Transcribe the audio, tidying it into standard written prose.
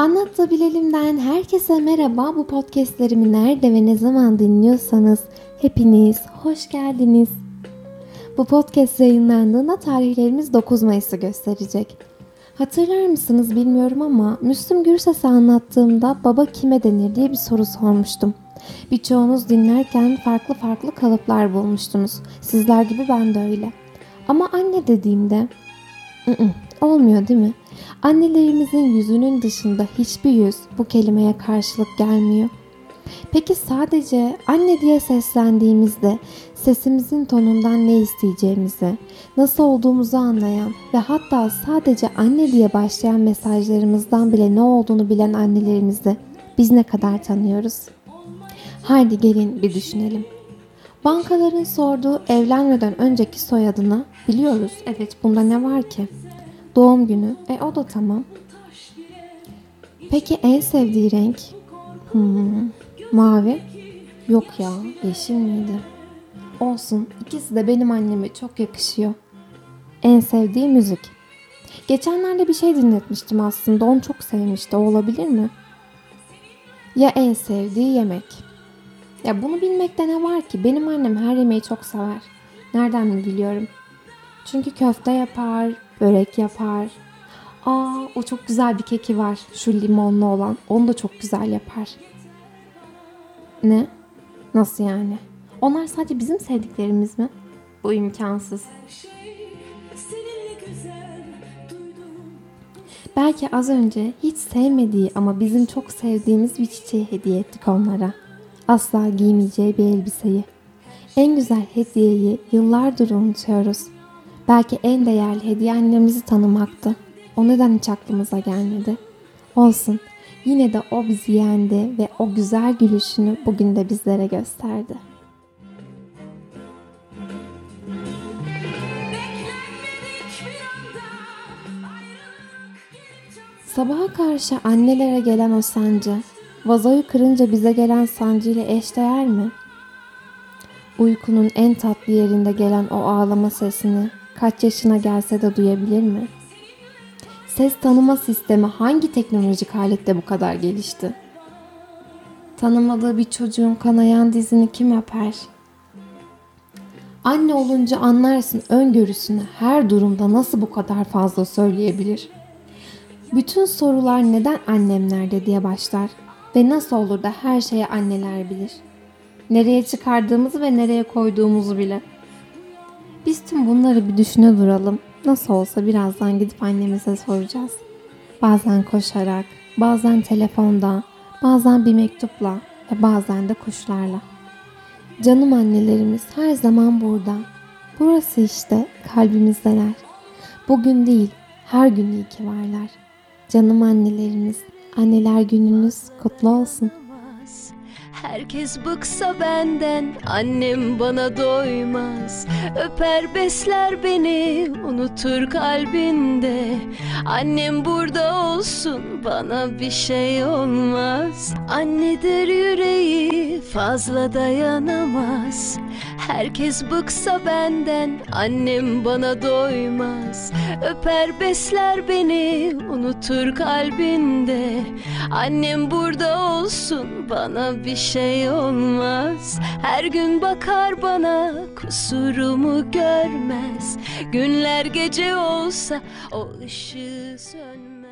Anlat da Bilelim'den herkese merhaba. Bu podcastlerimi nerede ve ne zaman dinliyorsanız hepiniz hoş geldiniz. Bu podcast yayınlandığında tarihlerimiz 9 Mayıs'ı gösterecek. Hatırlar mısınız bilmiyorum ama Müslüm Gürses'e anlattığımda baba kime denir diye bir soru sormuştum. Birçoğunuz dinlerken farklı kalıplar bulmuştunuz. Sizler gibi ben de öyle. Ama anne dediğimde olmuyor değil mi? Annelerimizin yüzünün dışında hiçbir yüz bu kelimeye karşılık gelmiyor. Peki sadece anne diye seslendiğimizde sesimizin tonundan ne isteyeceğimizi, nasıl olduğumuzu anlayan ve hatta sadece anne diye başlayan mesajlarımızdan bile ne olduğunu bilen annelerimizi biz ne kadar tanıyoruz? Haydi gelin bir düşünelim. Bankaların sorduğu evlenmeden önceki soyadını biliyoruz. Evet, bunda ne var ki? Doğum günü. O da tamam. Peki en sevdiği renk? Mavi? Yok ya, yeşil miydi? Olsun, ikisi de benim anneme çok yakışıyor. En sevdiği müzik. Geçenlerde bir şey dinletmiştim aslında, onu çok sevmişti. O olabilir mi? Ya en sevdiği yemek? Ya bunu bilmekte ne var ki? Benim annem her yemeği çok sever. Nereden mi biliyorum? Çünkü köfte yapar, börek yapar. O çok güzel bir keki var. Şu limonlu olan. Onu da çok güzel yapar. Ne? Nasıl yani? Onlar sadece bizim sevdiklerimiz mi? Bu imkansız. Belki az önce hiç sevmediği ama bizim çok sevdiğimiz bir çiçeği hediye ettik onlara. Asla giymeyeceği bir elbiseyi. En güzel hediyeyi yıllardır unutuyoruz. Belki en değerli hediye annemizi tanımaktı. O neden hiç aklımıza gelmedi? Olsun. Yine de o bizi yendi ve o güzel gülüşünü bugün de bizlere gösterdi. Sabaha karşı annelere gelen o sancı, vazoyu kırınca bize gelen sancıyla eşdeğer mi? Uykunun en tatlı yerinde gelen o ağlama sesini kaç yaşına gelse de duyabilir mi? Ses tanıma sistemi hangi teknolojik alette bu kadar gelişti? Tanımadığı bir çocuğun kanayan dizini kim öper? Anne olunca anlarsın öngörüsünü her durumda nasıl bu kadar fazla söyleyebilir? Bütün sorular neden annem nerede diye başlar ve nasıl olur da her şeyi anneler bilir. Nereye çıkardığımızı ve nereye koyduğumuzu bile. Biz tüm bunları bir düşüne duralım. Nasıl olsa birazdan gidip annemize soracağız. Bazen koşarak, bazen telefonda, bazen bir mektupla ve bazen de kuşlarla. Canım annelerimiz her zaman burada. Burası işte, kalbimizdeler. Bugün değil, her gün iyi ki varlar. Canım annelerimiz, anneler gününüz kutlu olsun. Herkes bıksa benden, annem bana doymaz. Öper besler beni, unutur kalbinde. Annem burada olsun, bana bir şey olmaz. Annedir yüreği, fazla dayanamaz. Herkes bıksa benden, annem bana doymaz. Öper besler beni, unutur kalbinde. Annem burada olsun, bana bir şey olmaz. Her gün bakar bana, kusurumu görmez. Günler gece olsa, o ışığı sönmez.